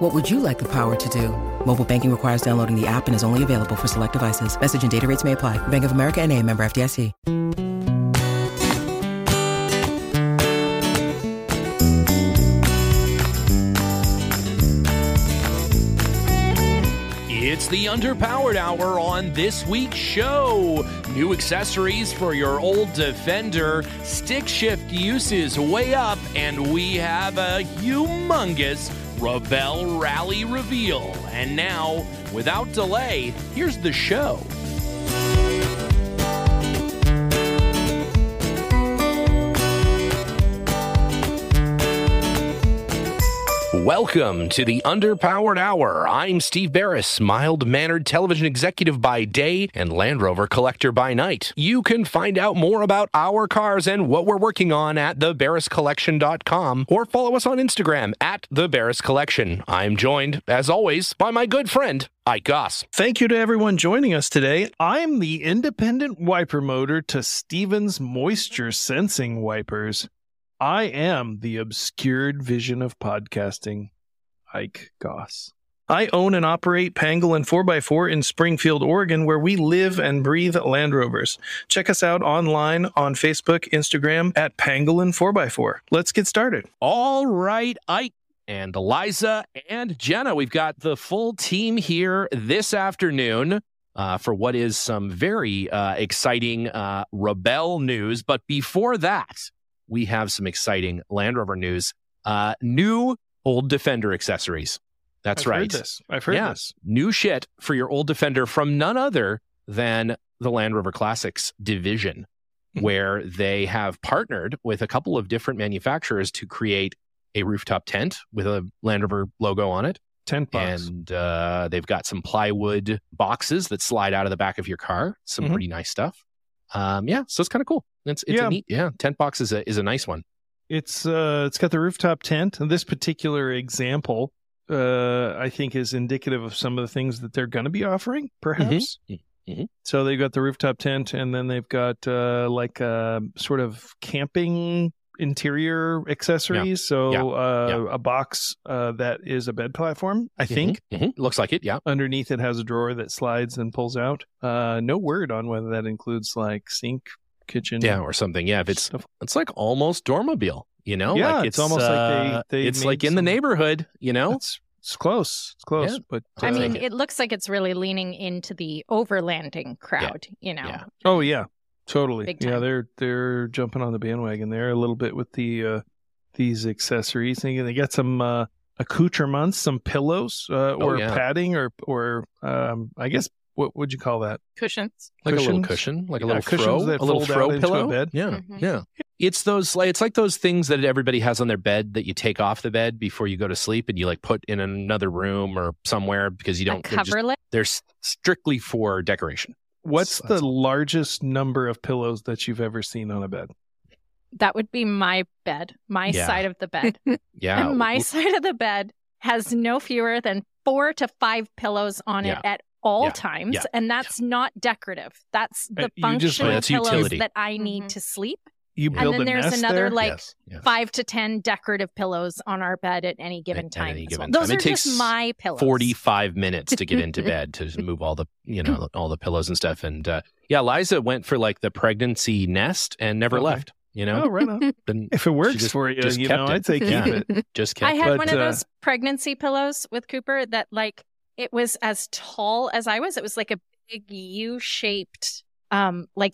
What would you like the power to do? Mobile banking requires downloading the app and is only available for select devices. Message and data rates may apply. Bank of America N.A., member FDIC. It's the Underpowered Hour on this week's show. New accessories for your old Defender, stick shift uses way up, and we have a humongous Rebelle Rally reveal. And now, without delay, here's the show. Welcome to the Underpowered Hour. I'm Steve Barris, mild-mannered television executive by day and Land Rover collector by night. You can find out more about our cars and what we're working on at BarrisCollection.com or follow us on Instagram at the Barris Collection. I'm joined, as always, by my good friend, Ike Goss. Thank you to everyone joining us today. I'm the independent wiper motor to Stevens moisture sensing wipers. I am the obscured vision of podcasting, Ike Goss. I own and operate Pangolin 4x4 in Springfield, Oregon, where we live and breathe Land Rovers. Check us out online on Facebook, Instagram at Pangolin 4x4. Let's get started. All right, Ike and Liza and Jenna, we've got the full team here this afternoon for what is some very exciting Rebelle news. But before that, we have some exciting Land Rover news. New old Defender accessories. That's right. I've heard this. New shit for your old Defender from none other than the Land Rover Classics division, where they have partnered with a couple of different manufacturers to create a rooftop tent with a Land Rover logo on it. Tent box. And they've got some plywood boxes that slide out of the back of your car. Some pretty nice stuff. So it's kind of cool. It's a neat. Yeah. Tent box is a nice one. It's got the rooftop tent, and this particular example, I think is indicative of some of the things that they're going to be offering, perhaps. Mm-hmm. So they've got the rooftop tent, and then they've got, like a sort of camping interior accessories. Yeah. So, a box, that is a bed platform, I think. Mm-hmm. Looks like it. Yeah. Underneath it has a drawer that slides and pulls out. No word on whether that includes like sink, kitchen, or something. Yeah, if it's like almost Dormobile, you know. Yeah, like it's almost like they it's like in the neighborhood, you know. It's close. It's close, yeah. But I mean, it looks like it's really leaning into the overlanding crowd, you know. Yeah. Oh yeah, totally. Yeah, they're jumping on the bandwagon there a little bit with the these accessories, and they got some accoutrements, some pillows padding or I guess. What would you call that? Cushions. Like a little cushion, like a little throw, pillow. Into a bed. Yeah, yeah. It's those. It's like those things that everybody has on their bed that you take off the bed before you go to sleep, and you like put in another room or somewhere because you don't coverlet. They're strictly for decoration. What's the largest number of pillows that you've ever seen on a bed? That would be my bed, side of the bed. Yeah, and my side of the bed has no fewer than 4 to 5 pillows on it at all times, and that's not decorative. That's the functional pillows utility that I need to sleep. You build, and then there's another there? 5 to 10 decorative pillows on our bed at any given time. Those are just my pillows. 45 minutes to get into bed to move all the all the pillows and stuff. And Liza went for like the pregnancy nest and never left. You know, right on. If it works for you, I'd say keep it. Just kept. I had one of those pregnancy pillows with Cooper that it was as tall as I was. It was like a big U-shaped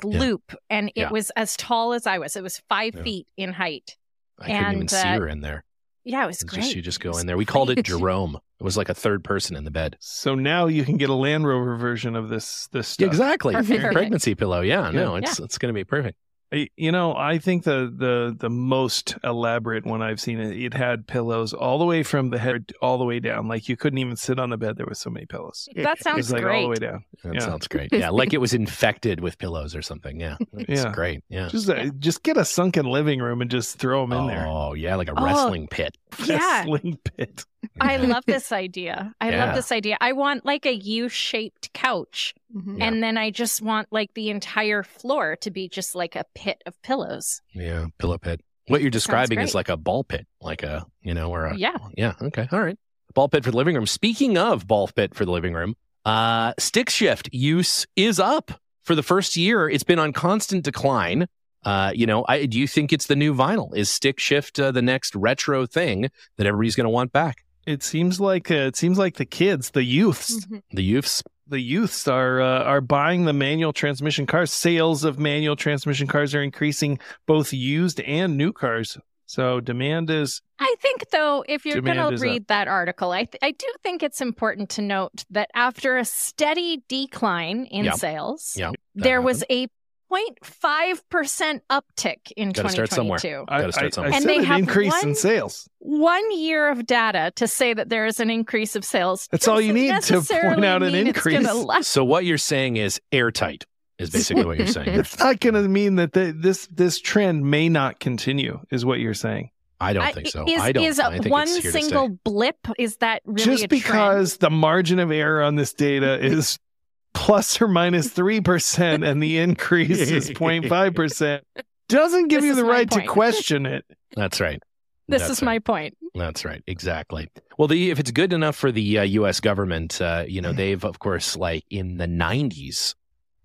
loop, and it was as tall as I was. It was 5 feet in height. I couldn't even see her in there. Yeah, it was great. You just go in there. We called it Jerome. It was like a third person in the bed. So now you can get a Land Rover version of this stuff. Yeah, exactly. Pregnancy pillow. Yeah, no, it's going to be perfect. You know, I think the most elaborate one I've seen, it had pillows all the way from the head all the way down. Like you couldn't even sit on a bed. There was so many pillows. That sounds great. All the way down. That sounds great. Yeah, like it was infected with pillows or something. Yeah, it's great. Yeah, just get a sunken living room and just throw them in there. Oh yeah, like a wrestling pit. Yeah. Wrestling pit. I love this idea. I want like a U-shaped couch. Mm-hmm. And then I just want like the entire floor to be just like a pit of pillows. Yeah, pillow pit. What you're describing is like a ball pit, like a, you know, or a... Yeah. Yeah, okay, all right. Ball pit for the living room. Speaking of ball pit for the living room, stick shift use is up for the first year. It's been on constant decline. You know, do you think it's the new vinyl? Is stick shift the next retro thing that everybody's going to want back? It seems like the youths are buying the manual transmission cars. Sales of manual transmission cars are increasing, both used and new cars. So demand is... I think, though, if you're going to read that article, I do think it's important to note that after a steady decline in sales, there was a 0.5% uptick in 2022. I said an increase in sales. 1 year of data to say that there is an increase of sales. That's all you need to point out an increase. So what you're saying is airtight is basically what you're saying. It's not going to mean that this trend may not continue is what you're saying. I don't think so. I think one single blip, is that really just a trend? Because the margin of error on this data is plus or minus 3%, and the increase is 0.5%, doesn't give you the right to question it. That's right. This is my point. That's right. Exactly. Well, if it's good enough for the U.S. government, you know, they've, of course, like in the 90s,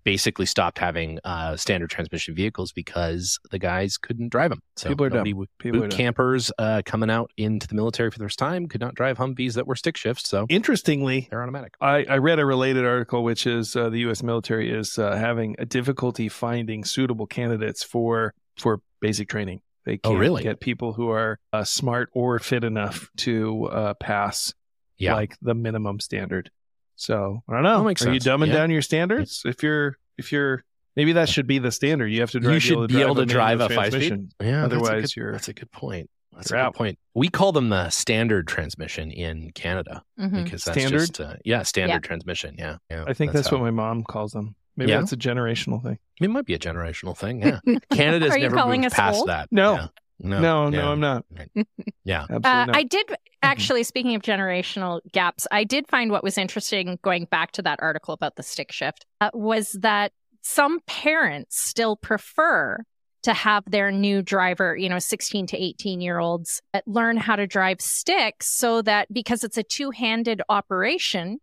basically stopped having standard transmission vehicles because the guys couldn't drive them. So people are dumb. Boot campers coming out into the military for the first time could not drive Humvees that were stick shifts. So interestingly, they're automatic. I read a related article, which is the U.S. military is having a difficulty finding suitable candidates for basic training. They can't get people who are smart or fit enough to pass like the minimum standard. So I don't know. Are sense. You dumbing down your standards? If you're maybe that should be the standard. You have to drive. You should be able to drive a 5-speed. Yeah. Otherwise, that's a good point. We call them the standard transmission in Canada because that's standard? Just standard transmission. Yeah. I think that's what my mom calls them. Maybe that's a generational thing. It might be a generational thing. Yeah. Canada's never moved past that. No. Yeah. No, I'm not. Yeah. Not. I did actually, speaking of generational gaps, I did find what was interesting going back to that article about the stick shift was that some parents still prefer to have their new driver, you know, 16 to 18-year-olds learn how to drive sticks so that because it's a two-handed operation,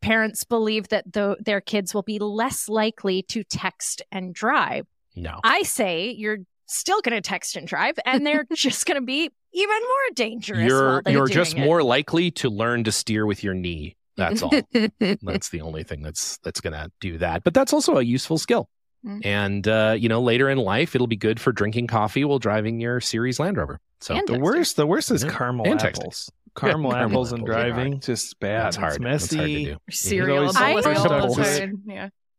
parents believe that their kids will be less likely to text and drive. No. I say you're still going to text and drive, and they're just going to be even more dangerous. You're just more likely to learn to steer with your knee. That's all. That's the only thing that's going to do that. But that's also a useful skill. Mm-hmm. And, you know, later in life, it'll be good for drinking coffee while driving your series Land Rover. So the worst is caramel apples. Caramel apples and driving, just bad. It's hard. It's messy. Hard to do. Cereal.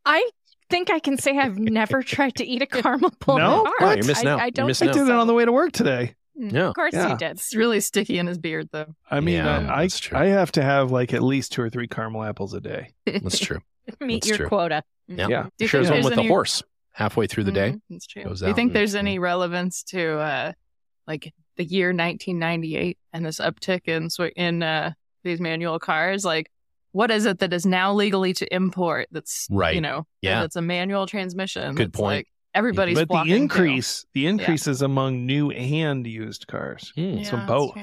I think I can say I've never tried to eat a caramel pole. No, you're missing out. I did it on the way to work today. Yeah. Of course he did. It's really sticky in his beard, though. I mean, I have to have like at least 2 or 3 caramel apples a day. That's true. Meet your quota. Yeah. You shares one with the horse halfway through the day. That's true. Do you think there's any relevance to like the year 1998 and this uptick in these manual cars? Like, what is it that is now legally to import that's, you know, that's a manual transmission? Good point. Like everybody's But the increase is among new and used cars. Mm. Yeah, so both.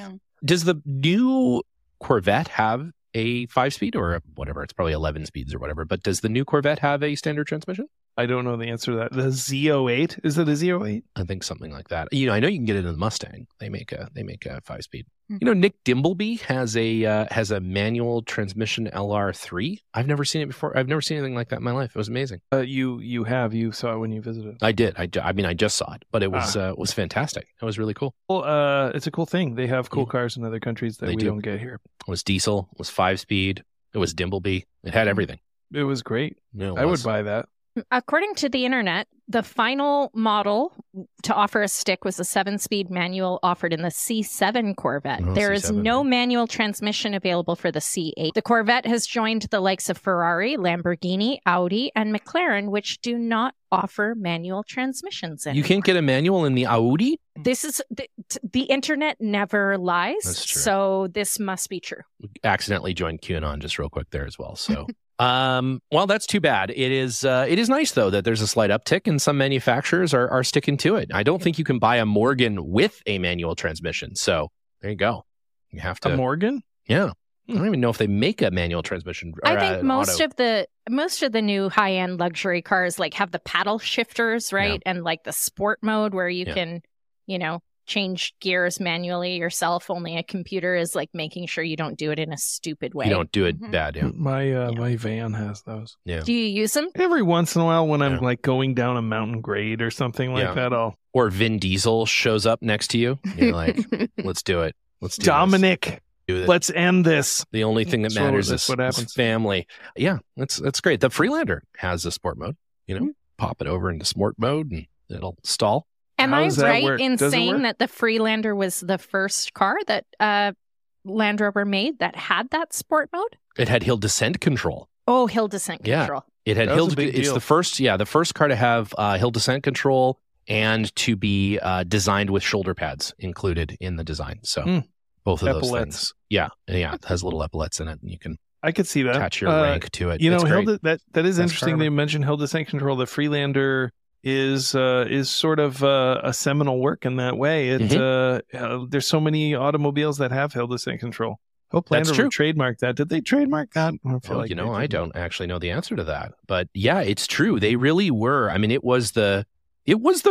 Does the new Corvette have a 5-speed or whatever? It's probably 11 speeds or whatever. But does the new Corvette have a standard transmission? I don't know the answer to that. The Z08? Is it a Z08? I think something like that. You know, I know you can get it in the Mustang. They make a 5-speed. You know, Nick Dimbleby has a manual transmission LR3. I've never seen it before. I've never seen anything like that in my life. It was amazing. You saw it when you visited. I did. I mean, I just saw it, but it was fantastic. It was really cool. Well, it's a cool thing. They have cool cars in other countries that we don't get here. It was diesel. It was 5-speed. It was Dimbleby. It had everything. It was great. I would buy that. According to the internet, the final model to offer a stick was a 7-speed manual offered in the C7 Corvette. Oh, there C7. Is no manual transmission available for the C8. The Corvette has joined the likes of Ferrari, Lamborghini, Audi, and McLaren, which do not offer manual transmissions anymore. You can't get a manual in the Audi? This is... The internet never lies, that's true. So this must be true. We accidentally joined QAnon just real quick there as well, so... Well, that's too bad. It is nice, though, that there's a slight uptick and some manufacturers are sticking to it. I don't think you can buy a Morgan with a manual transmission. So there you go. You have to. A Morgan? Yeah. I don't even know if they make a manual transmission. Or, I think most of the new high end luxury cars like have the paddle shifters, right? Yeah. And like the sport mode where you can, you know, change gears manually yourself. Only a computer is like making sure you don't do it in a stupid way. You don't do it bad. Yeah. My van has those. Yeah. Do you use them? Every once in a while when I'm like going down a mountain grade or something like that. Or Vin Diesel shows up next to you. You're like, let's do it. Let's do Dominic. This. Let's end this. The only thing that matters is what happens. Family. Yeah, that's great. The Freelander has a sport mode. You know, pop it over into sport mode and it'll stall. Am I right in saying that the Freelander was the first car that Land Rover made that had that sport mode? It had hill descent control. Oh, hill descent control. Yeah, it had hill. It's the first car to have hill descent control and to be designed with shoulder pads included in the design. So both of those things. Yeah, it has little epaulets in it, and you can. I could see that attach your rank to it. You know, that is interesting. They mentioned hill descent control. The Freelander is sort of a seminal work in that way. It there's so many automobiles that have hill descent control. Hope Land Rover trademarked that. Did they trademark that? I don't actually know the answer to that, but yeah, it's true. They really were. I mean, it was the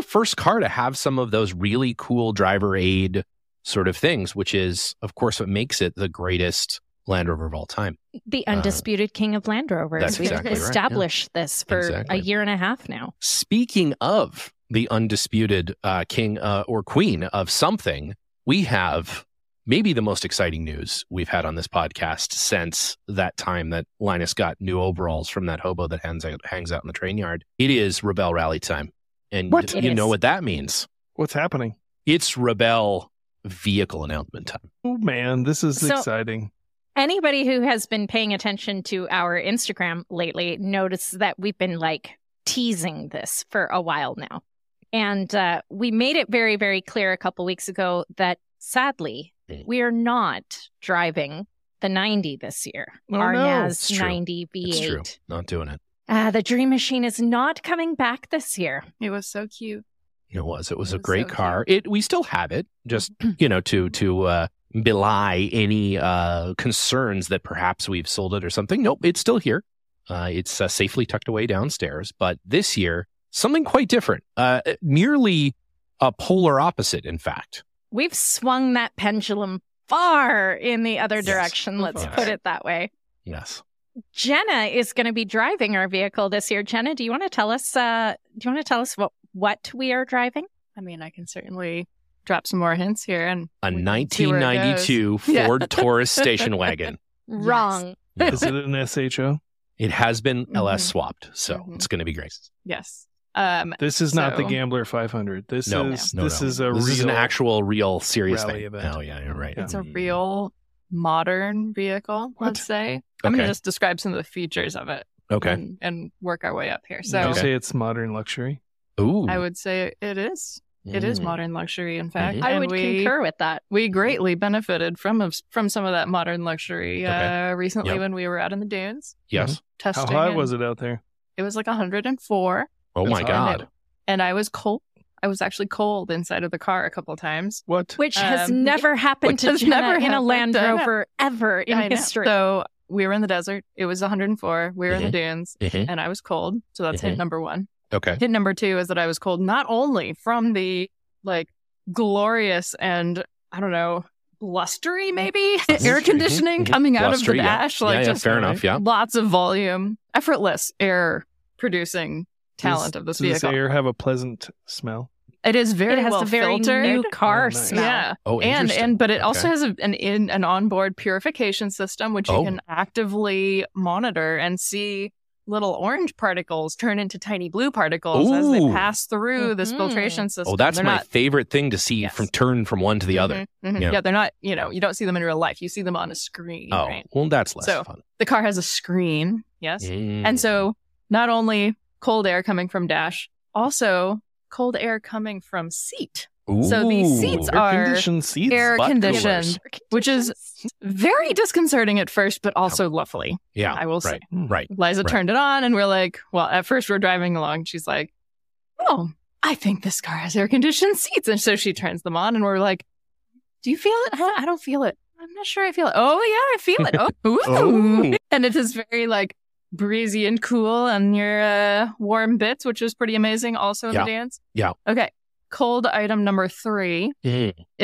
first car to have some of those really cool driver aid sort of things, which is, of course, what makes it the greatest Land Rover of all time. The undisputed king of Land Rovers. That's exactly We've established this for a year and a half now. Speaking of the undisputed king or queen of something, we have maybe the most exciting news we've had on this podcast since that time that Linus got new overalls from that hobo that hangs out in the train yard. It is Rebelle Rally time. And you know what that means. What's happening? It's Rebelle vehicle announcement time. Oh, man, this is exciting. Anybody who has been paying attention to our Instagram lately noticed that we've been like teasing this for a while now. And we made it very, very clear a couple weeks ago that sadly, we are not driving the 90 this year. Oh, our NAS 90 V8. It's true. Not doing it. The Dream Machine is not coming back this year. It was so cute. It was a great car. We still have it, just, you know, to belie any concerns that perhaps we've sold it or something. Nope, it's still here. It's safely tucked away downstairs. But this year, something quite different, nearly a polar opposite, in fact. We've swung that pendulum far in the other direction, let's put it that way. Yes. Jenna is going to be driving our vehicle this year. Jenna, do you want to tell us what we are driving? I mean, I can certainly drop some more hints here. And a 1992 Ford Taurus station wagon. Wrong. Yes. Is it an SHO? It has been LS swapped, so it's going to be great. Yes. This is not the Gambler 500. This is an actual, real, serious thing. Event. Oh, yeah, you're right. It's a real modern vehicle, let's say. Okay. I'm going to just describe some of the features of it. Okay. And work our way up here. So, would you say it's modern luxury? Ooh. I would say it is. It is modern luxury, in fact. Mm-hmm. I would concur with that. We greatly benefited from some of that modern luxury recently when we were out in the dunes. Yes. Testing. How high was it out there? It was like 104. Oh, my God. And I was cold. I was actually cold inside of the car a couple of times. What? Which has never happened to Jenna in a Land Rover ever in history. So we were in the desert. It was 104. We were in the dunes. Mm-hmm. And I was cold. So that's hit number one. Okay. Hit number two is that I was cold not only from the like glorious and I don't know blustery maybe air conditioning coming out of the dash lots of volume, effortless air producing talent of this vehicle. Does air have a pleasant smell? It is very well filtered. It has a very new car smell. Yeah. Oh, interesting. But it also has an onboard purification system which you can actively monitor and see little orange particles turn into tiny blue particles as they pass through this filtration system. Oh, that's my favorite thing to see from one to the other. Yeah, they're not, you know, you don't see them in real life. You see them on a screen. Oh, right? Well, that's less fun. The car has a screen, and so not only cold air coming from dash, also cold air coming from seat. So these seats are air-conditioned, which is very disconcerting at first, but also lovely. Yeah, I will say. Right. Liza turned it on, and we're like, well, at first we're driving along. She's like, oh, I think this car has air-conditioned seats. And so she turns them on, and we're like, do you feel it? I don't feel it. I'm not sure I feel it. Oh, yeah, I feel it. Oh. And it is very, like, breezy and cool on your warm bits, which is pretty amazing also in the dance. Yeah. Okay. Cold item number 3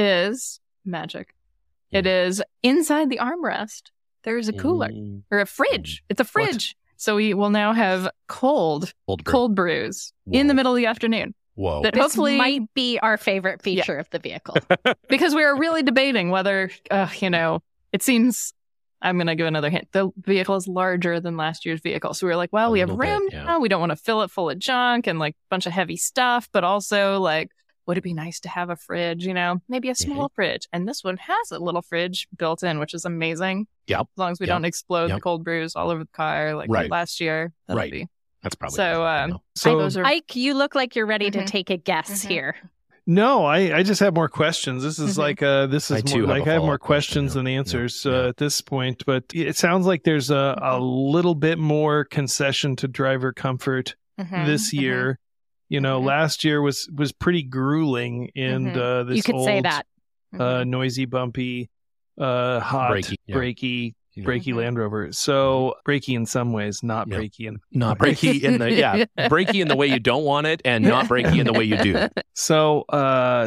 is magic. It is inside the armrest. There is a cooler or a fridge. It's a fridge. What? So we will now have cold brews in the middle of the afternoon. Whoa. That hopefully might be our favorite feature of the vehicle. Because we are really debating whether, it seems, I'm going to give another hint. The vehicle is larger than last year's vehicle. So we were like, well, we have room now. We don't want to fill it full of junk and like a bunch of heavy stuff. But also like, would it be nice to have a fridge, you know, maybe a small fridge? And this one has a little fridge built in, which is amazing. Yep. As long as we don't explode the cold brews all over the car like last year. That'll be. That's probably. So Ike, you look like you're ready to take a guess here. No, I just have more questions. This is like I have more questions than answers at this point. But it sounds like there's a little bit more concession to driver comfort this year. You know, last year was pretty grueling, and this you could old, say that noisy, bumpy, hot, breaky Land Rover. So breaky in some ways, not breaky in not breaky in the breaky in the way you don't want it, and not breaky in the way you do. So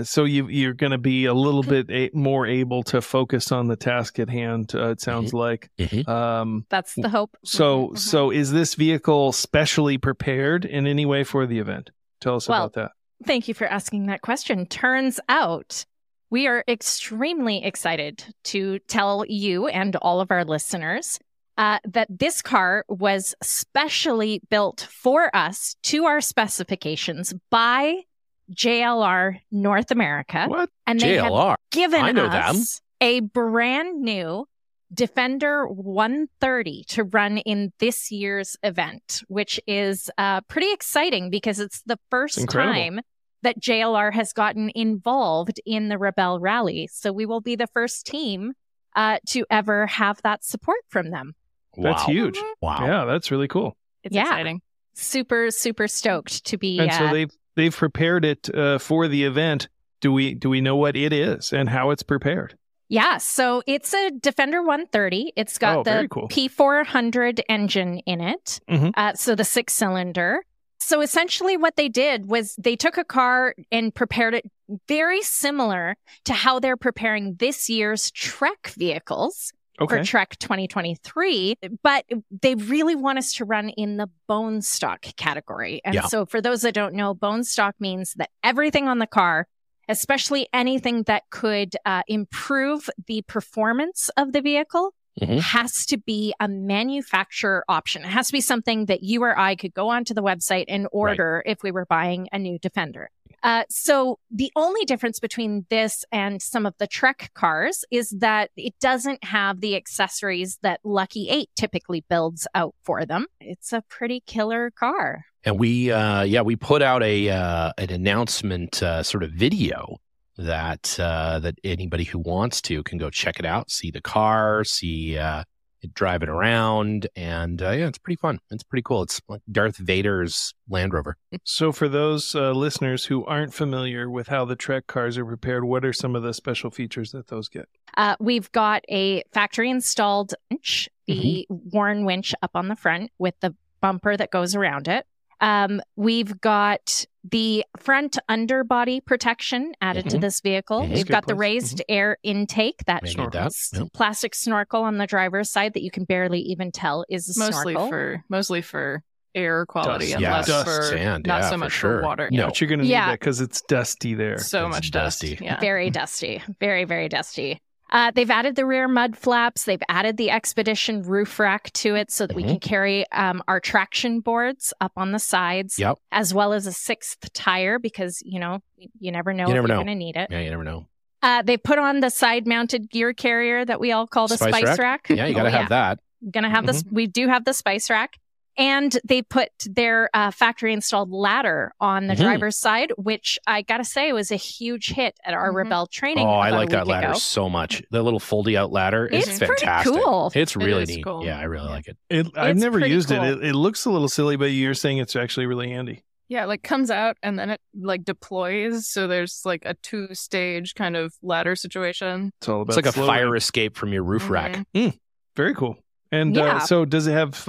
so you're going to be a little bit more able to focus on the task at hand. It sounds like that's the hope. So so is this vehicle specially prepared in any way for the event? Tell us about that. Thank you for asking that question. Turns out, we are extremely excited to tell you and all of our listeners that this car was specially built for us to our specifications by JLR North America. What? And they JLR? Have given us a brand new Defender 130 to run in this year's event, which is pretty exciting because it's the first time that JLR has gotten involved in the Rebelle Rally. So we will be the first team to ever have that support from them. Wow. That's huge. Wow. Yeah, that's really cool. It's exciting. Super, super stoked to be. And so they've prepared it for the event. Do we know what it is and how it's prepared? Yeah, so it's a Defender 130. It's got the P400 engine in it. So the 6-cylinder. So essentially what they did was they took a car and prepared it very similar to how they're preparing this year's Trek vehicles for Trek 2023. But they really want us to run in the bone stock category. And so for those that don't know, bone stock means that everything on the car, especially anything that could improve the performance of the vehicle, has to be a manufacturer option. It has to be something that you or I could go onto the website and order if we were buying a new Defender. So the only difference between this and some of the Trek cars is that it doesn't have the accessories that Lucky 8 typically builds out for them. It's a pretty killer car. And we put out an announcement sort of video that anybody who wants to can go check it out, see the car, see it driving around, and it's pretty fun. It's pretty cool. It's like Darth Vader's Land Rover. So for those listeners who aren't familiar with how the Trek cars are prepared, what are some of the special features that those get? We've got a factory-installed winch, the Warn winch up on the front with the bumper that goes around it. We've got the front underbody protection added to this vehicle. We've got the raised air intake, that plastic snorkel on the driver's side that you can barely even tell is a snorkel. Mostly for air quality dust, and less for sand, not so much for water. No, but you're going to need that because it's dusty there. So it's much dust. Very dusty. Very, very dusty. They've added the rear mud flaps. They've added the Expedition roof rack to it so that we can carry our traction boards up on the sides, as well as a sixth tire because, you know, you never know if you're going to need it. Yeah, you never know. They put on the side-mounted gear carrier that we all call the spice rack. Yeah, you got to have that. Gonna have this. We do have the spice rack. And they put their factory-installed ladder on the driver's side, which I got to say was a huge hit at our Rebelle training. Oh, I like that ladder so much. The little foldy-out ladder is fantastic. It's cool. It's really neat. Cool. Yeah, I really like it. I've never used it. It looks a little silly, but you're saying it's actually really handy. Yeah, like comes out and then it like deploys. So there's like a two-stage kind of ladder situation. It's all about it's like slowly. A fire escape from your roof rack. Very cool. And so does it have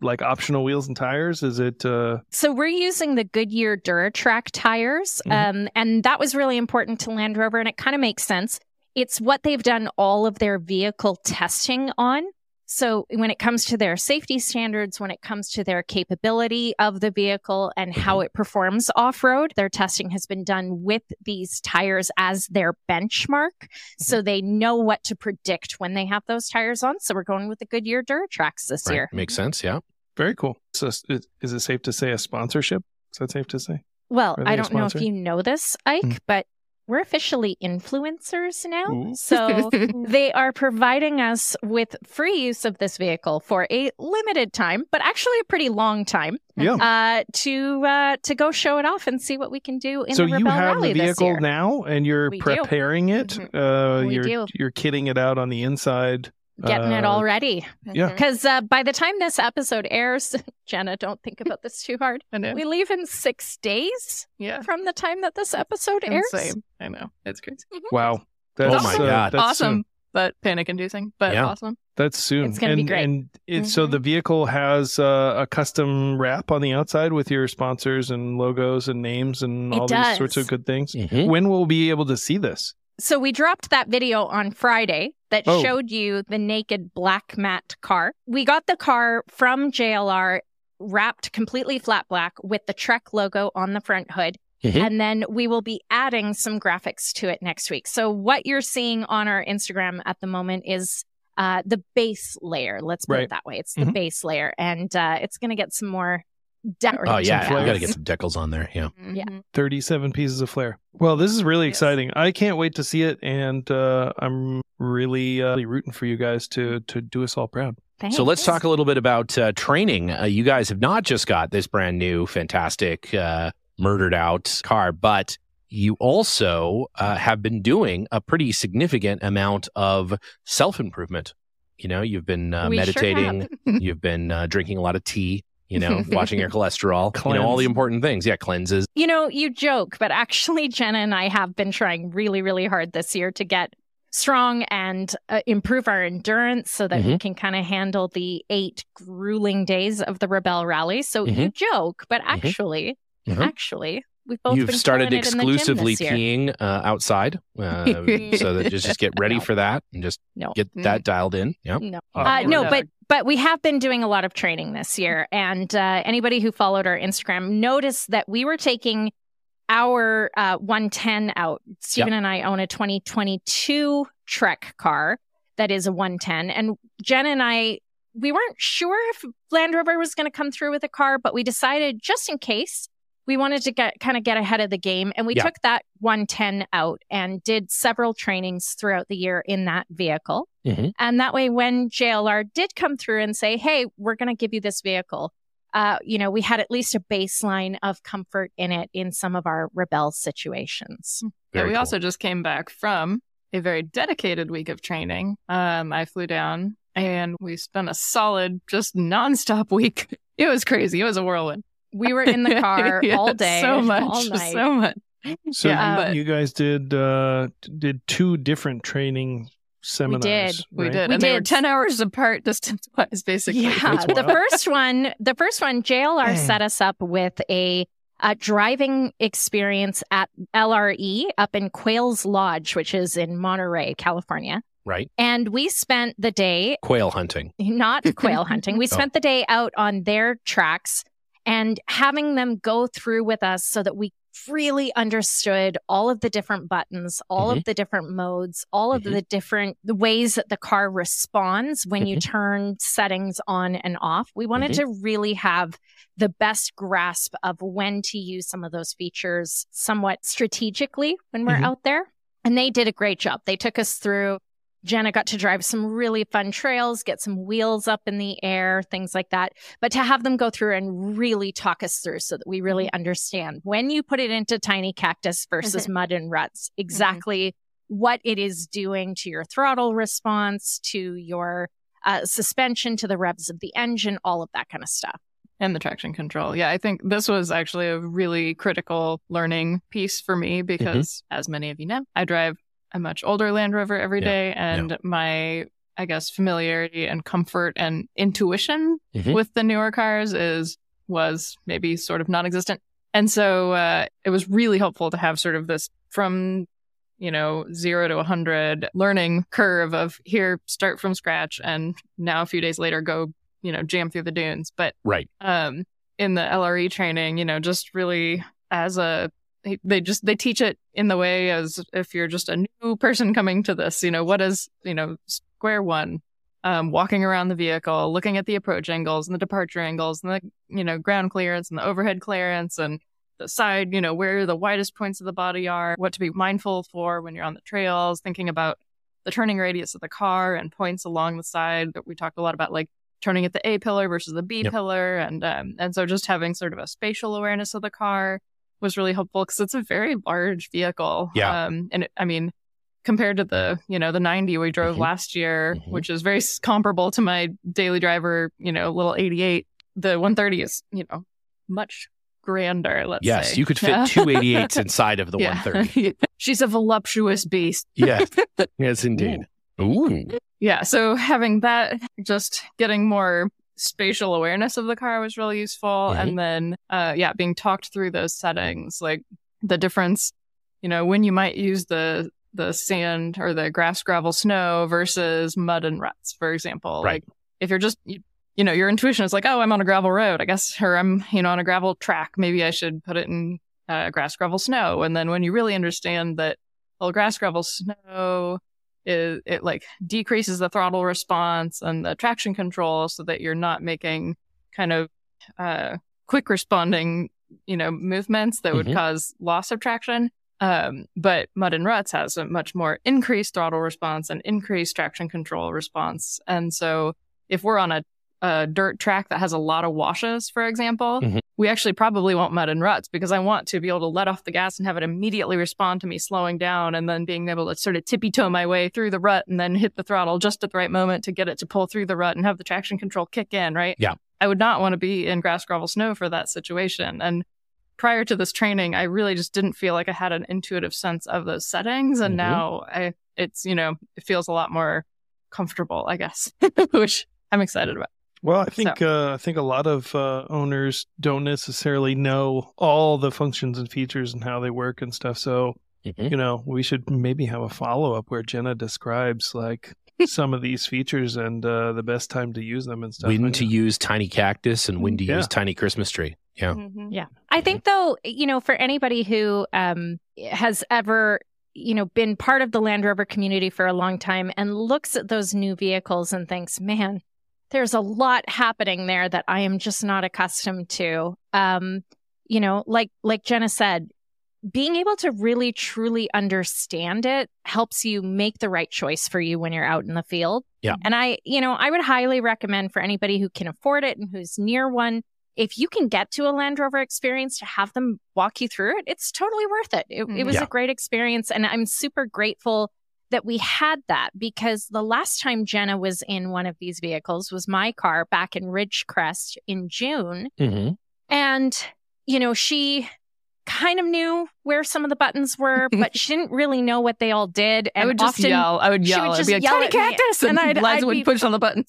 like optional wheels and tires? Is it? So we're using the Goodyear Duratrac tires. And that was really important to Land Rover. And it kind of makes sense. It's what they've done all of their vehicle testing on. So when it comes to their safety standards, when it comes to their capability of the vehicle and how it performs off-road, their testing has been done with these tires as their benchmark. So they know what to predict when they have those tires on. So we're going with the Goodyear Duratracs this year. Makes sense, yeah. Very cool. So is it safe to say a sponsorship? Is that safe to say? Well, I don't know if you know this, Ike, but we're officially influencers now. So they are providing us with free use of this vehicle for a limited time, but actually a pretty long time to go show it off and see what we can do in the Rebelle Rally this year. So you have the vehicle now and you're preparing it. You're kitting it out on the inside. Getting it all ready. Because by the time this episode airs, Jenna, don't think about this too hard. We leave in 6 days from the time that this episode airs. I know. It's crazy. Wow. That's, oh, my God. That's awesome. Soon. But panic-inducing, but awesome. That's soon. It's going to be great. And so the vehicle has a custom wrap on the outside with your sponsors and logos and names and these sorts of good things. When will we be able to see this? So we dropped that video on Friday that showed you the naked black matte car. We got the car from JLR wrapped completely flat black with the Trek logo on the front hood. And then we will be adding some graphics to it next week. So what you're seeing on our Instagram at the moment is the base layer. Let's put it that way. It's the base layer. And it's going to get some more decals. Oh, yeah. We got to get some decals on there. Yeah. 37 pieces of flair. Well, this is really exciting. I can't wait to see it. And I'm really rooting for you guys to do us all proud. Thanks. So let's talk a little bit about training. You guys have not just got this brand new, fantastic, murdered out car, but you also have been doing a pretty significant amount of self-improvement. You know, you've been meditating. You've been drinking a lot of tea. You know, watching your cholesterol, you know, all the important things. Yeah, cleanses. You know, you joke, but actually Jenna and I have been trying really, really hard this year to get strong and improve our endurance so that we can kind of handle the 8 grueling days of the Rebelle Rally. So you joke, but actually, actually, we've both been started exclusively peeing outside. So that just get ready for that and just get that dialed in. But we have been doing a lot of training this year, and anybody who followed our Instagram noticed that we were taking our 110 out. Stephen and I own a 2022 Trek car that is a 110, and Jen and I, we weren't sure if Land Rover was going to come through with a car, but we decided just in case, we wanted to get ahead of the game, and we took that 110 out and did several trainings throughout the year in that vehicle. And that way, when JLR did come through and say, hey, we're going to give you this vehicle, you know, we had at least a baseline of comfort in it in some of our Rebelle situations. Yeah, we also just came back from a very dedicated week of training. I flew down and we spent a solid, just nonstop week. It was crazy. It was a whirlwind. We were in the car all day, all night. So much. So you guys did 2 different training seminars. We did. And they were 10 hours apart distance-wise, basically. Yeah. The first one, JLR set us up with a driving experience at LRE up in Quail's Lodge, which is in Monterey, California. Right. And we spent the day... Quail hunting. Not quail hunting. We spent the day out on their tracks and having them go through with us so that we really understood all of the different buttons, all of the different modes, all of the different ways that the car responds when you turn settings on and off. We wanted to really have the best grasp of when to use some of those features somewhat strategically when we're out there. And they did a great job. They took us through. Jenna got to drive some really fun trails, get some wheels up in the air, things like that. But to have them go through and really talk us through so that we really understand when you put it into tiny cactus versus mud and ruts, exactly what it is doing to your throttle response, to your suspension, to the revs of the engine, all of that kind of stuff. And the traction control. Yeah, I think this was actually a really critical learning piece for me because, as many of you know, I drive a much older Land Rover every day. And my, I guess, familiarity and comfort and intuition with the newer cars was maybe sort of non-existent. And so it was really helpful to have sort of this from, you know, 0 to 100 learning curve of here, start from scratch. And now a few days later, go, you know, jam through the dunes. But in the LRE training, you know, just really as a, they teach it in the way as if you're just a new person coming to this, you know, what is, you know, square one, walking around the vehicle, looking at the approach angles and the departure angles and the, you know, ground clearance and the overhead clearance and the side, you know, where the widest points of the body are, what to be mindful for when you're on the trails, thinking about the turning radius of the car and points along the side that we talked a lot about, like turning at the A pillar versus the B pillar. And so just having sort of a spatial awareness of the car was really helpful because it's a very large vehicle. And it, I mean, compared to the, you know, the 90 we drove last year, which is very comparable to my daily driver, you know, little 88, the 130 is, you know, much grander, let's say. Yes, you could fit two 88s inside of the 130. She's a voluptuous beast. Yes, indeed. Ooh. Yeah, so having that, just getting more spatial awareness of the car was really useful. And then, being talked through those settings, like the difference, you know, when you might use the sand or the grass, gravel, snow versus mud and ruts, for example. Like if you're just, you know, your intuition is like, oh, I'm on a gravel road, I guess, or I'm, you know, on a gravel track, maybe I should put it in grass, gravel, snow. And then when you really understand that, well, grass, gravel, snow, it like decreases the throttle response and the traction control so that you're not making kind of quick responding, you know, movements that would cause loss of traction. But mud and ruts has a much more increased throttle response and increased traction control response. And so if we're on a dirt track that has a lot of washes, for example, we actually probably want mud and ruts because I want to be able to let off the gas and have it immediately respond to me slowing down and then being able to sort of tippy-toe my way through the rut and then hit the throttle just at the right moment to get it to pull through the rut and have the traction control kick in, right? Yeah. I would not want to be in grass, gravel, snow for that situation. And prior to this training, I really just didn't feel like I had an intuitive sense of those settings. And now it's, you know, it feels a lot more comfortable, I guess, which I'm excited about. Well, I think I think a lot of owners don't necessarily know all the functions and features and how they work and stuff. So, you know, we should maybe have a follow-up where Jenna describes, like, some of these features and the best time to use them and stuff. When like to use tiny cactus and when to use tiny Christmas tree. I think, though, you know, for anybody who has ever, you know, been part of the Land Rover community for a long time and looks at those new vehicles and thinks, man, there's a lot happening there that I am just not accustomed to. You know, like Jenna said, being able to really, truly understand it helps you make the right choice for you when you're out in the field. Yeah. And I would highly recommend for anybody who can afford it and who's near one, if you can get to a Land Rover experience to have them walk you through it, it's totally worth it. It was a great experience. And I'm super grateful that we had that, because the last time Jenna was in one of these vehicles was my car back in Ridgecrest in June. And, you know, she kind of knew where some of the buttons were, but she didn't really know what they all did. And I would just yell. I would yell. She would just yell at cactus, and Liza would push on the button.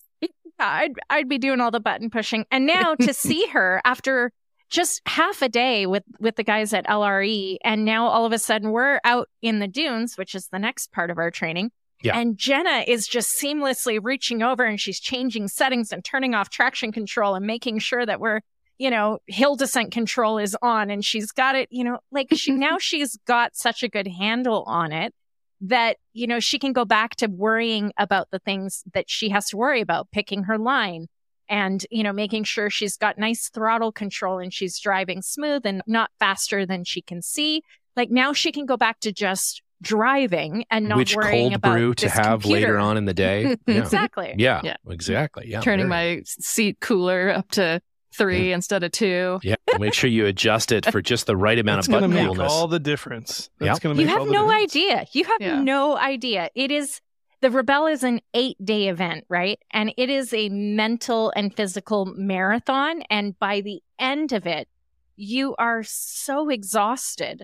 I'd be doing all the button pushing. And now to see her after just half a day with the guys at LRE. And now all of a sudden we're out in the dunes, which is the next part of our training. Yeah. And Jenna is just seamlessly reaching over and she's changing settings and turning off traction control and making sure that we're you know, hill descent control is on, and she's got it, you know, like she now she's got such a good handle on it that, you know, she can go back to worrying about the things that she has to worry about, picking her line and, you know, making sure she's got nice throttle control and she's driving smooth and not faster than she can see. Like now she can go back to just driving and not which worrying cold about brew to have computer later on in the day. Yeah. Exactly. Yeah, yeah, exactly. Yeah. Turning my seat cooler up to 3 instead of 2. Yeah, make sure you adjust it for just the right amount of button coolness. That's going to make all the difference. That's going to make all the difference. You have no idea. You have no idea. It is, the Rebelle is an 8-day event, right? And it is a mental and physical marathon. And by the end of it, you are so exhausted.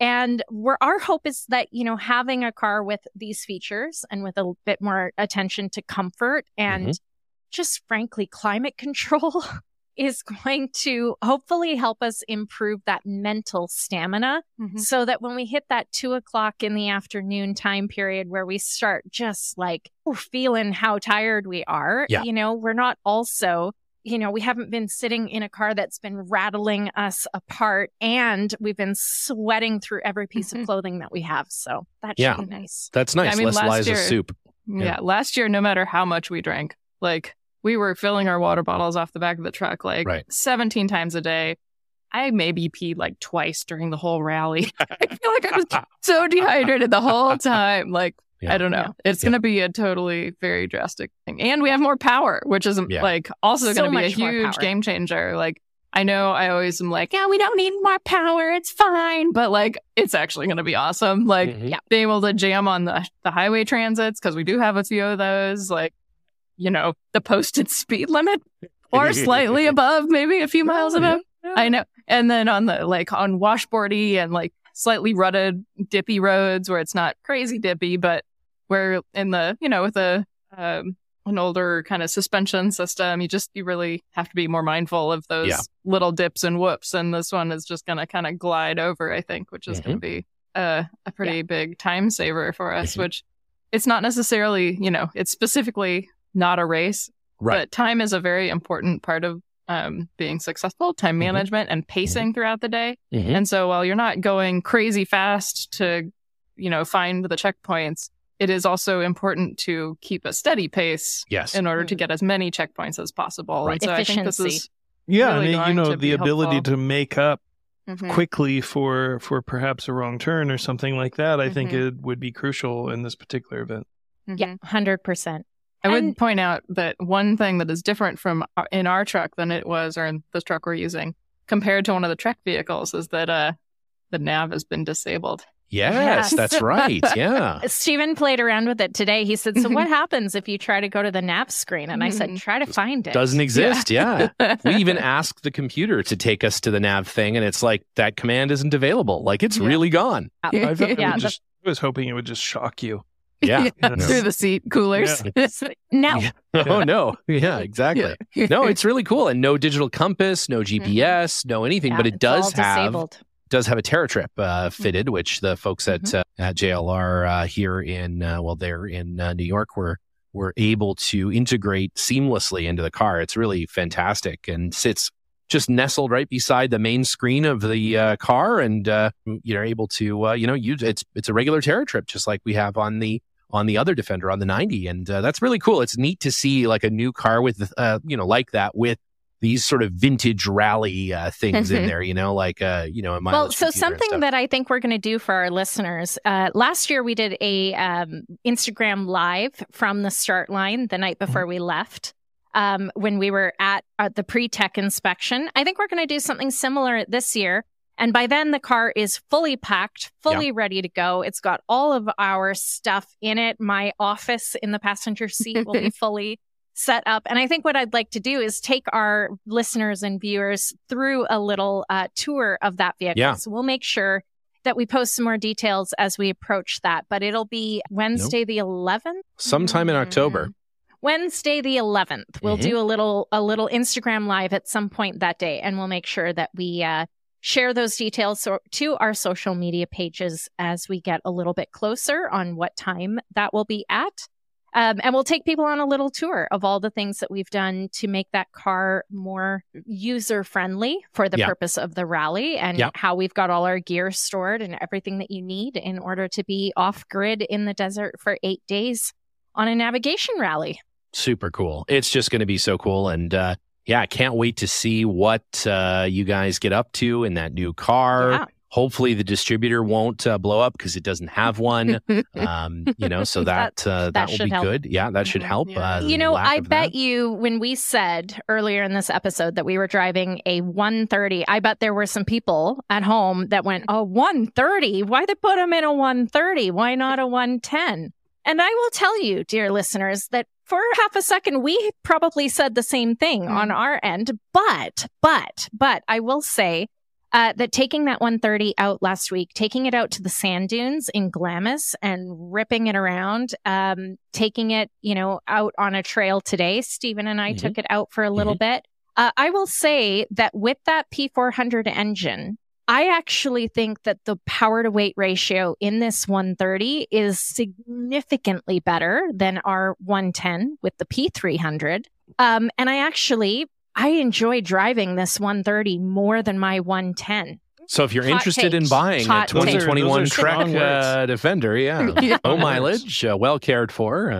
And we're, our hope is that, you know, having a car with these features and with a bit more attention to comfort and just frankly, climate control is going to hopefully help us improve that mental stamina so that when we hit that 2 o'clock in the afternoon time period where we start just like feeling how tired we are, you know, we're not also, you know, we haven't been sitting in a car that's been rattling us apart and we've been sweating through every piece of clothing that we have. So that should be nice. That's nice. I mean, less Liza soup. Yeah. Last year, no matter how much we drank, like, we were filling our water bottles off the back of the truck like 17 times a day. I maybe peed like twice during the whole rally. I feel like I was so dehydrated the whole time. Like, I don't know. It's going to be a totally very drastic thing. And we have more power, which is like also going to be a huge game changer. Like, I know I always am like, yeah, we don't need more power. It's fine. But like, it's actually going to be awesome. Like being able to jam on the highway transits, because we do have a few of those, like, you know, the posted speed limit or slightly above, maybe a few miles above. I know. And then on the like on washboardy and like slightly rutted dippy roads where it's not crazy dippy, but where in the, you know, with a an older kind of suspension system, you really have to be more mindful of those little dips and whoops. And this one is just going to kind of glide over, I think, which is going to be a pretty big time saver for us, which it's not necessarily, you know, it's specifically not a race, but time is a very important part of being successful, time management and pacing throughout the day. And so while you're not going crazy fast to, you know, find the checkpoints, it is also important to keep a steady pace in order to get as many checkpoints as possible. And so efficiency. I think this is really I mean, you know, the ability to make up quickly for perhaps a wrong turn or something like that, I think it would be crucial in this particular event. Yeah, 100%. I would point out that one thing that is different from in our truck than it was, or in this truck we're using, compared to one of the Trek vehicles, is that the nav has been disabled. Yes, that's right. Yeah. Steven played around with it today. He said, so what happens if you try to go to the nav screen? And I said, try to find it. Doesn't exist. Yeah. We even asked the computer to take us to the nav thing. And it's like, that command isn't available. Like, it's really gone. I was hoping it would just shock you. Through the seat coolers. Oh, no. Yeah, exactly. No, it's really cool. And no digital compass, no GPS, no anything, but it does have a TerraTrip fitted, which the folks at JLR here in, well, they're in New York, were able to integrate seamlessly into the car. It's really fantastic and sits just nestled right beside the main screen of the car, and you're able to use it's a regular TerraTrip, just like we have on the other Defender on the 90, and that's really cool. It's neat to see like a new car with like that, with these sort of vintage rally things in there, you know, like well, so something that I think we're going to do for our listeners. Last year we did a Instagram live from the start line the night before we left. When we were at the pre-tech inspection. I think we're going to do something similar this year. And by then, the car is fully packed, fully ready to go. It's got all of our stuff in it. My office in the passenger seat will be fully set up. And I think what I'd like to do is take our listeners and viewers through a little tour of that vehicle. Yeah. So we'll make sure that we post some more details as we approach that. But it'll be Wednesday the 11th? Sometime in October. Wednesday the 11th, we'll do a little Instagram live at some point that day, and we'll make sure that we share those details to our social media pages as we get a little bit closer on what time that will be at. And we'll take people on a little tour of all the things that we've done to make that car more user-friendly for the purpose of the rally, and how we've got all our gear stored and everything that you need in order to be off-grid in the desert for 8 days on a navigation rally. Super cool. It's just going to be so cool. And yeah, I can't wait to see what you guys get up to in that new car. Yeah. Hopefully the distributor won't blow up because it doesn't have one, you know, so that will be help. Good. Yeah, that should help. Yeah. You know, I bet you when we said earlier in this episode that we were driving a 130, I bet there were some people at home that went, oh, 130? Why they put them in a 130? Why not a 110? And I will tell you, dear listeners, that for half a second, we probably said the same thing on our end. But I will say that taking that 130 out last week, taking it out to the sand dunes in Glamis and ripping it around, taking it, you know, out on a trail today, Stephen and I took it out for a little bit. I will say that with that P400 engine, I actually think that the power to weight ratio in this 130 is significantly better than our 110 with the P300. And I enjoy driving this 130 more than my 110. So if you're interested in buying a 2021 Trek Defender, low mileage, well cared for.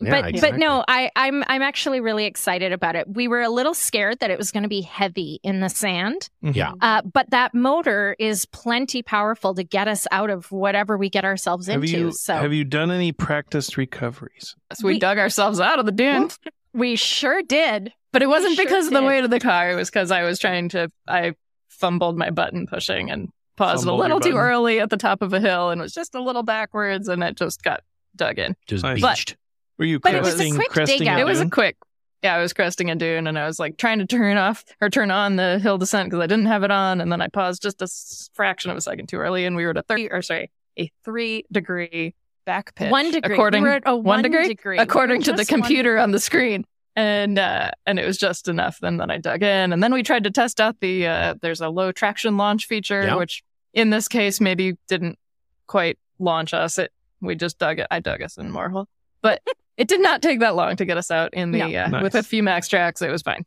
But no, I'm actually really excited about it. We were a little scared that it was going to be heavy in the sand. Yeah. But that motor is plenty powerful to get us out of whatever we get ourselves into. Have you done any practiced recoveries? So we dug ourselves out of the dune. We sure did. But it wasn't because of the weight of the car. It was because I was trying to... I fumbled my button pushing and paused a little too early at the top of a hill and was just a little backwards, and it just got dug in. Just beached. Were you cresting a dune? It was a quick... Yeah, I was cresting a dune, and I was like trying to turn on the hill descent because I didn't have it on, and then I paused just a fraction of a second too early, and we were at a 3-degree back pitch. 1 degree. We were at a 1 degree according to the computer on the screen. And it was just enough. And then I dug in, and then we tried to test out the there's a low traction launch feature, which in this case maybe didn't quite launch us. I dug us in more hole, but it did not take that long to get us out in the with a few max tracks. It was fine.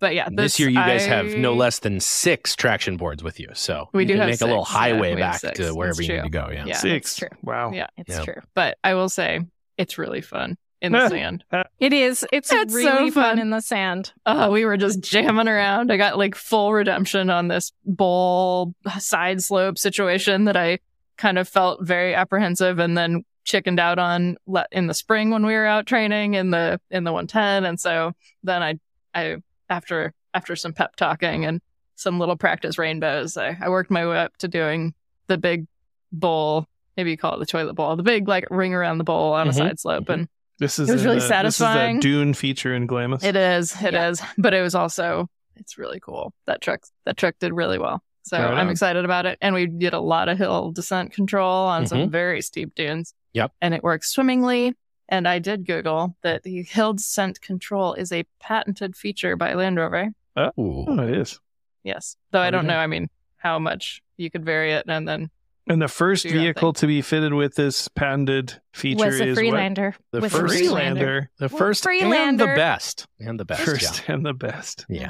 But yeah, this year you guys have no less than 6 traction boards with you, so we do have make 6, a little highway back to wherever you need to go. Yeah, 6. Wow. Yeah, it's true. But I will say it's really fun. In the sand. It is. It's really so fun in the sand. Oh, we were just jamming around. I got like full redemption on this bowl side slope situation that I kind of felt very apprehensive and then chickened out on in the spring when we were out training in the 110. And so then I after some pep talking and some little practice rainbows, I worked my way up to doing the big bowl, maybe you call it the toilet bowl, the big like ring around the bowl on a side slope and really satisfying. This is a dune feature in Glamis. It is. But it was also, it's really cool. That truck did really well. So I'm excited about it. And we did a lot of hill descent control on some very steep dunes. Yep. And it works swimmingly. And I did Google that the hill descent control is a patented feature by Land Rover. Oh, it is. Yes. Though I don't know, I mean, how much you could vary it and then... And the first vehicle to be fitted with this patented feature is a Freelander. The first Freelander. And the best. And the best. Yeah.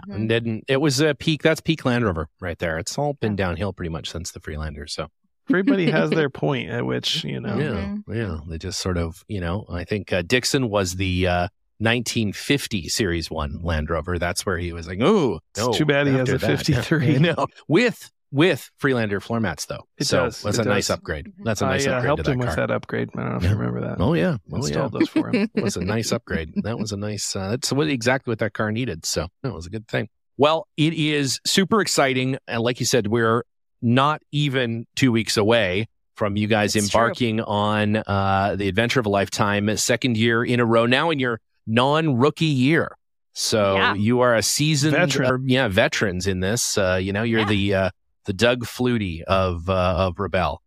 Mm-hmm. And then it was a peak. That's peak Land Rover right there. It's all been downhill pretty much since the Freelander. So everybody has their point at which, you know. Yeah. They just sort of, you know, I think Dixon was the 1950 Series 1 Land Rover. That's where he was like, oh, no. It's too bad he has a 53. No. With Freelander floor mats, though. That's a nice upgrade. That's a nice upgrade. I helped him with that upgrade. I don't know if you remember that. Installed those for him. It was a nice upgrade. That was a nice, that's exactly what that car needed. So that was a good thing. Well, it is super exciting. And like you said, we're not even 2 weeks away from you guys embarking on the adventure of a lifetime, second year in a row now in your non-rookie year. So you are a seasoned veterans in this. You know, you're the Doug Flutie of Rebelle.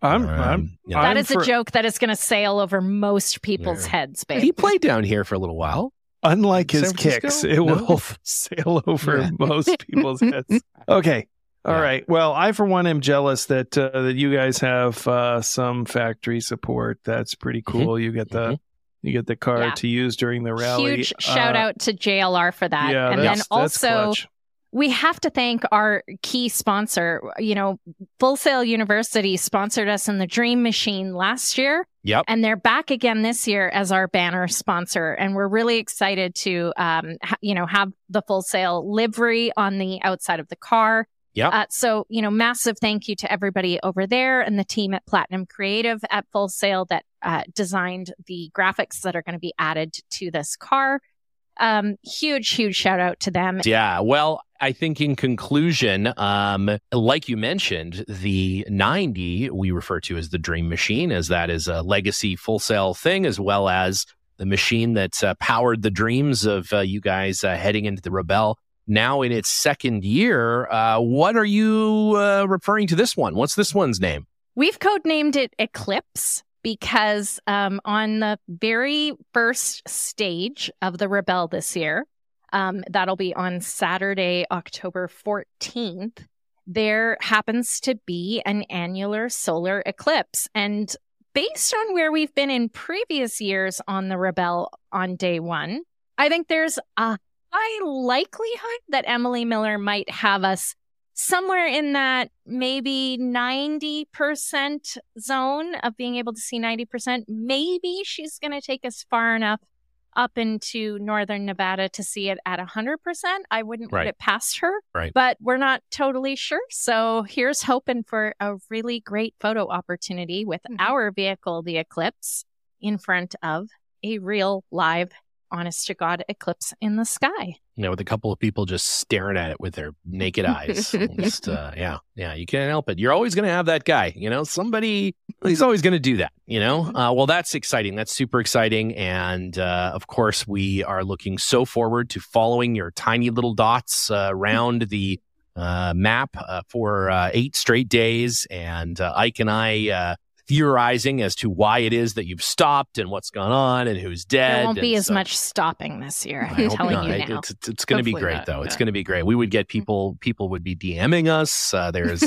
That is a joke that is going to sail over most people's heads, babe. He played down here for a little while. Unlike his kicks, it will sail over most people's heads. Okay. All right. Well, I, for one, am jealous that that you guys have some factory support. That's pretty cool. Mm-hmm. You get the you get the car to use during the rally. Huge shout out to JLR for that. Yeah, and then also we have to thank our key sponsor. You know, Full Sail University sponsored us in the Dream Machine last year. Yep. And they're back again this year as our banner sponsor. And we're really excited to, you know, have the Full Sail livery on the outside of the car. Yeah. So, you know, massive thank you to everybody over there and the team at Platinum Creative at Full Sail that designed the graphics that are going to be added to this car. Huge shout out to them. Yeah. Well, I think in conclusion, like you mentioned, the 90 we refer to as the Dream Machine, as that is a legacy Full Sail thing, as well as the machine that powered the dreams of you guys heading into the Rebelle. Now in its second year, what are you referring to this one? What's this one's name? We've codenamed it Eclipse because on the very first stage of the Rebelle this year, that'll be on Saturday, October 14th, there happens to be an annular solar eclipse. And based on where we've been in previous years on the Rebelle on day one, I think there's a high likelihood that Emily Miller might have us somewhere in that maybe 90% zone of being able to see 90%. Maybe she's going to take us far enough up into northern Nevada to see it at 100%. I wouldn't put it past her, but we're not totally sure. So here's hoping for a really great photo opportunity with our vehicle, the Eclipse, in front of a real live honest-to-God eclipse in the sky. You know, with a couple of people just staring at it with their naked eyes. Just, yeah, you can't help it. You're always going to have that guy, you know, somebody, he's always going to do that, you know? Well, that's exciting. That's super exciting. And, of course, we are looking so forward to following your tiny little dots around the map for 8 straight days. And Ike and I... theorizing as to why it is that you've stopped and what's gone on and who's dead. There won't be as much stopping this year. I'm telling you now. It's going to be great, though. It's going to be great. We would get people would be DMing us. There's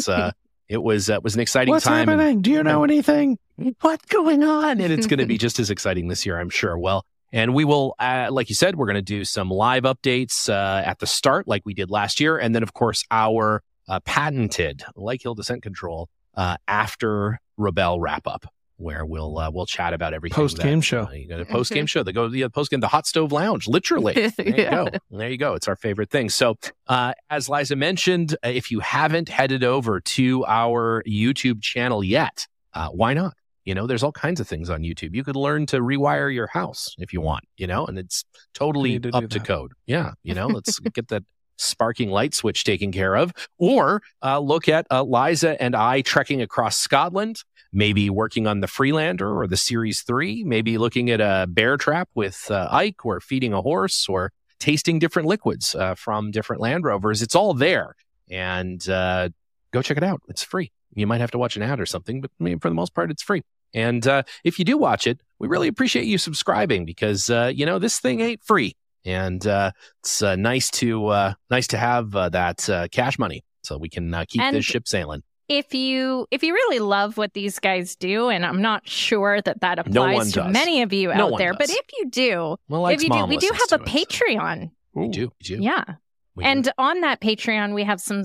it was an exciting time. What's happening? Do you know anything? What's going on? And it's going to be just as exciting this year, I'm sure. Well, and we will, like you said, we're going to do some live updates at the start like we did last year. And then, of course, our patented Lake Hill Descent Control after Rebelle wrap up, where we'll chat about everything. Post game show, you know, the post game show. They go the post game, the hot stove lounge, literally. There you go. There you go. It's our favorite thing. So, as Liza mentioned, if you haven't headed over to our YouTube channel yet, why not? You know, there's all kinds of things on YouTube. You could learn to rewire your house if you want. You know, and it's totally up to code. Yeah, you know, let's get that sparking light switch taken care of, or look at Liza and I trekking across Scotland, maybe working on the Freelander or the Series 3, maybe looking at a bear trap with Ike, or feeding a horse, or tasting different liquids from different Land Rovers. It's all there. And go check it out. It's free. You might have to watch an ad or something, but I mean, for the most part, it's free. And if you do watch it, we really appreciate you subscribing because, you know, this thing ain't free. And it's nice to have that cash money so we can keep this ship sailing. If you really love what these guys do, and I'm not sure that applies to many of you out there, but if you do, we do have a Patreon. We do. Yeah. And on that Patreon, we have some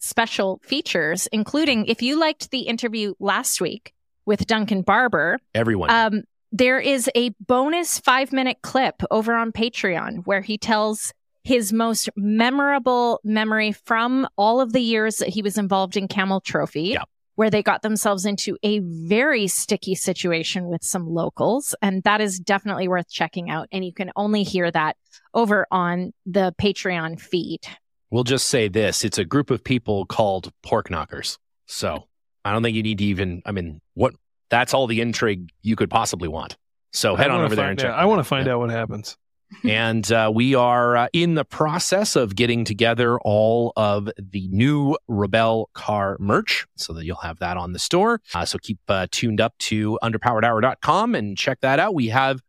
special features, including if you liked the interview last week with Duncan Barber. Everyone. There is a bonus 5-minute clip over on Patreon where he tells his most memorable memory from all of the years that he was involved in Camel Trophy, where they got themselves into a very sticky situation with some locals. And that is definitely worth checking out. And you can only hear that over on the Patreon feed. We'll just say this. It's a group of people called pork knockers. So I don't think you need to even, I mean, what? That's all the intrigue you could possibly want. So head on over there and check. I want to find out what happens. And we are in the process of getting together all of the new Rebelle car merch so that you'll have that on the store. So keep tuned up to underpoweredhour.com and check that out. We have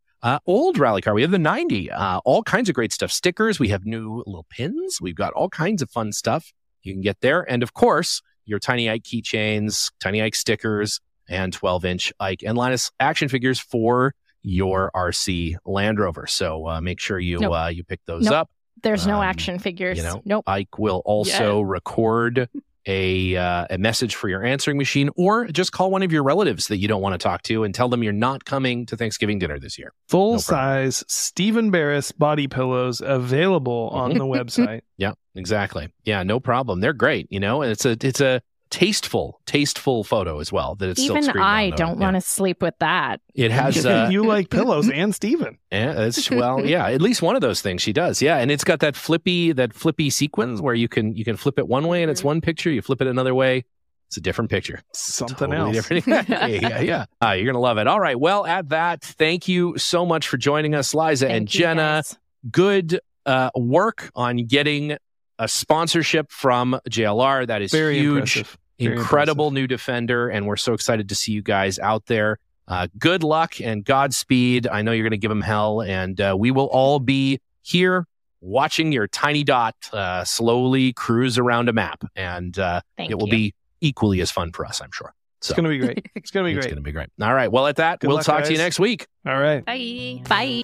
old rally car. We have the 90. All kinds of great stuff. Stickers. We have new little pins. We've got all kinds of fun stuff. you can get there. And of course, your Tiny Ike keychains, Tiny Ike stickers, and 12-inch Ike and Linus action figures for your RC Land Rover. So make sure you you pick those up. There's no action figures. Ike will also record a message for your answering machine, or just call one of your relatives that you don't want to talk to and tell them you're not coming to Thanksgiving dinner this year. Full-size Stephen Barris body pillows available on the website. Yeah, exactly. Yeah, no problem. They're great, you know, and it's a tasteful photo as well. That it's even still I don't want to sleep with that. It has you like pillows and Steven. Yeah, it's at least one of those things she does. Yeah, and it's got that flippy sequence where you can flip it one way and it's one picture. You flip it another way, it's a different picture. Something else. yeah. You're gonna love it. All right. Well, at that, thank you so much for joining us, Liza and Jenna. Guys. Good work on getting a sponsorship from JLR. That is very huge, incredible new Defender, and we're so excited to see you guys out there. Good luck and Godspeed. I know you're going to give them hell, and we will all be here watching your tiny dot slowly cruise around a map, and it will be equally as fun for us, I'm sure. So, it's going to be great. It's going to be great. All right. Well, at that, we'll talk to you next week. All right. Bye. Bye.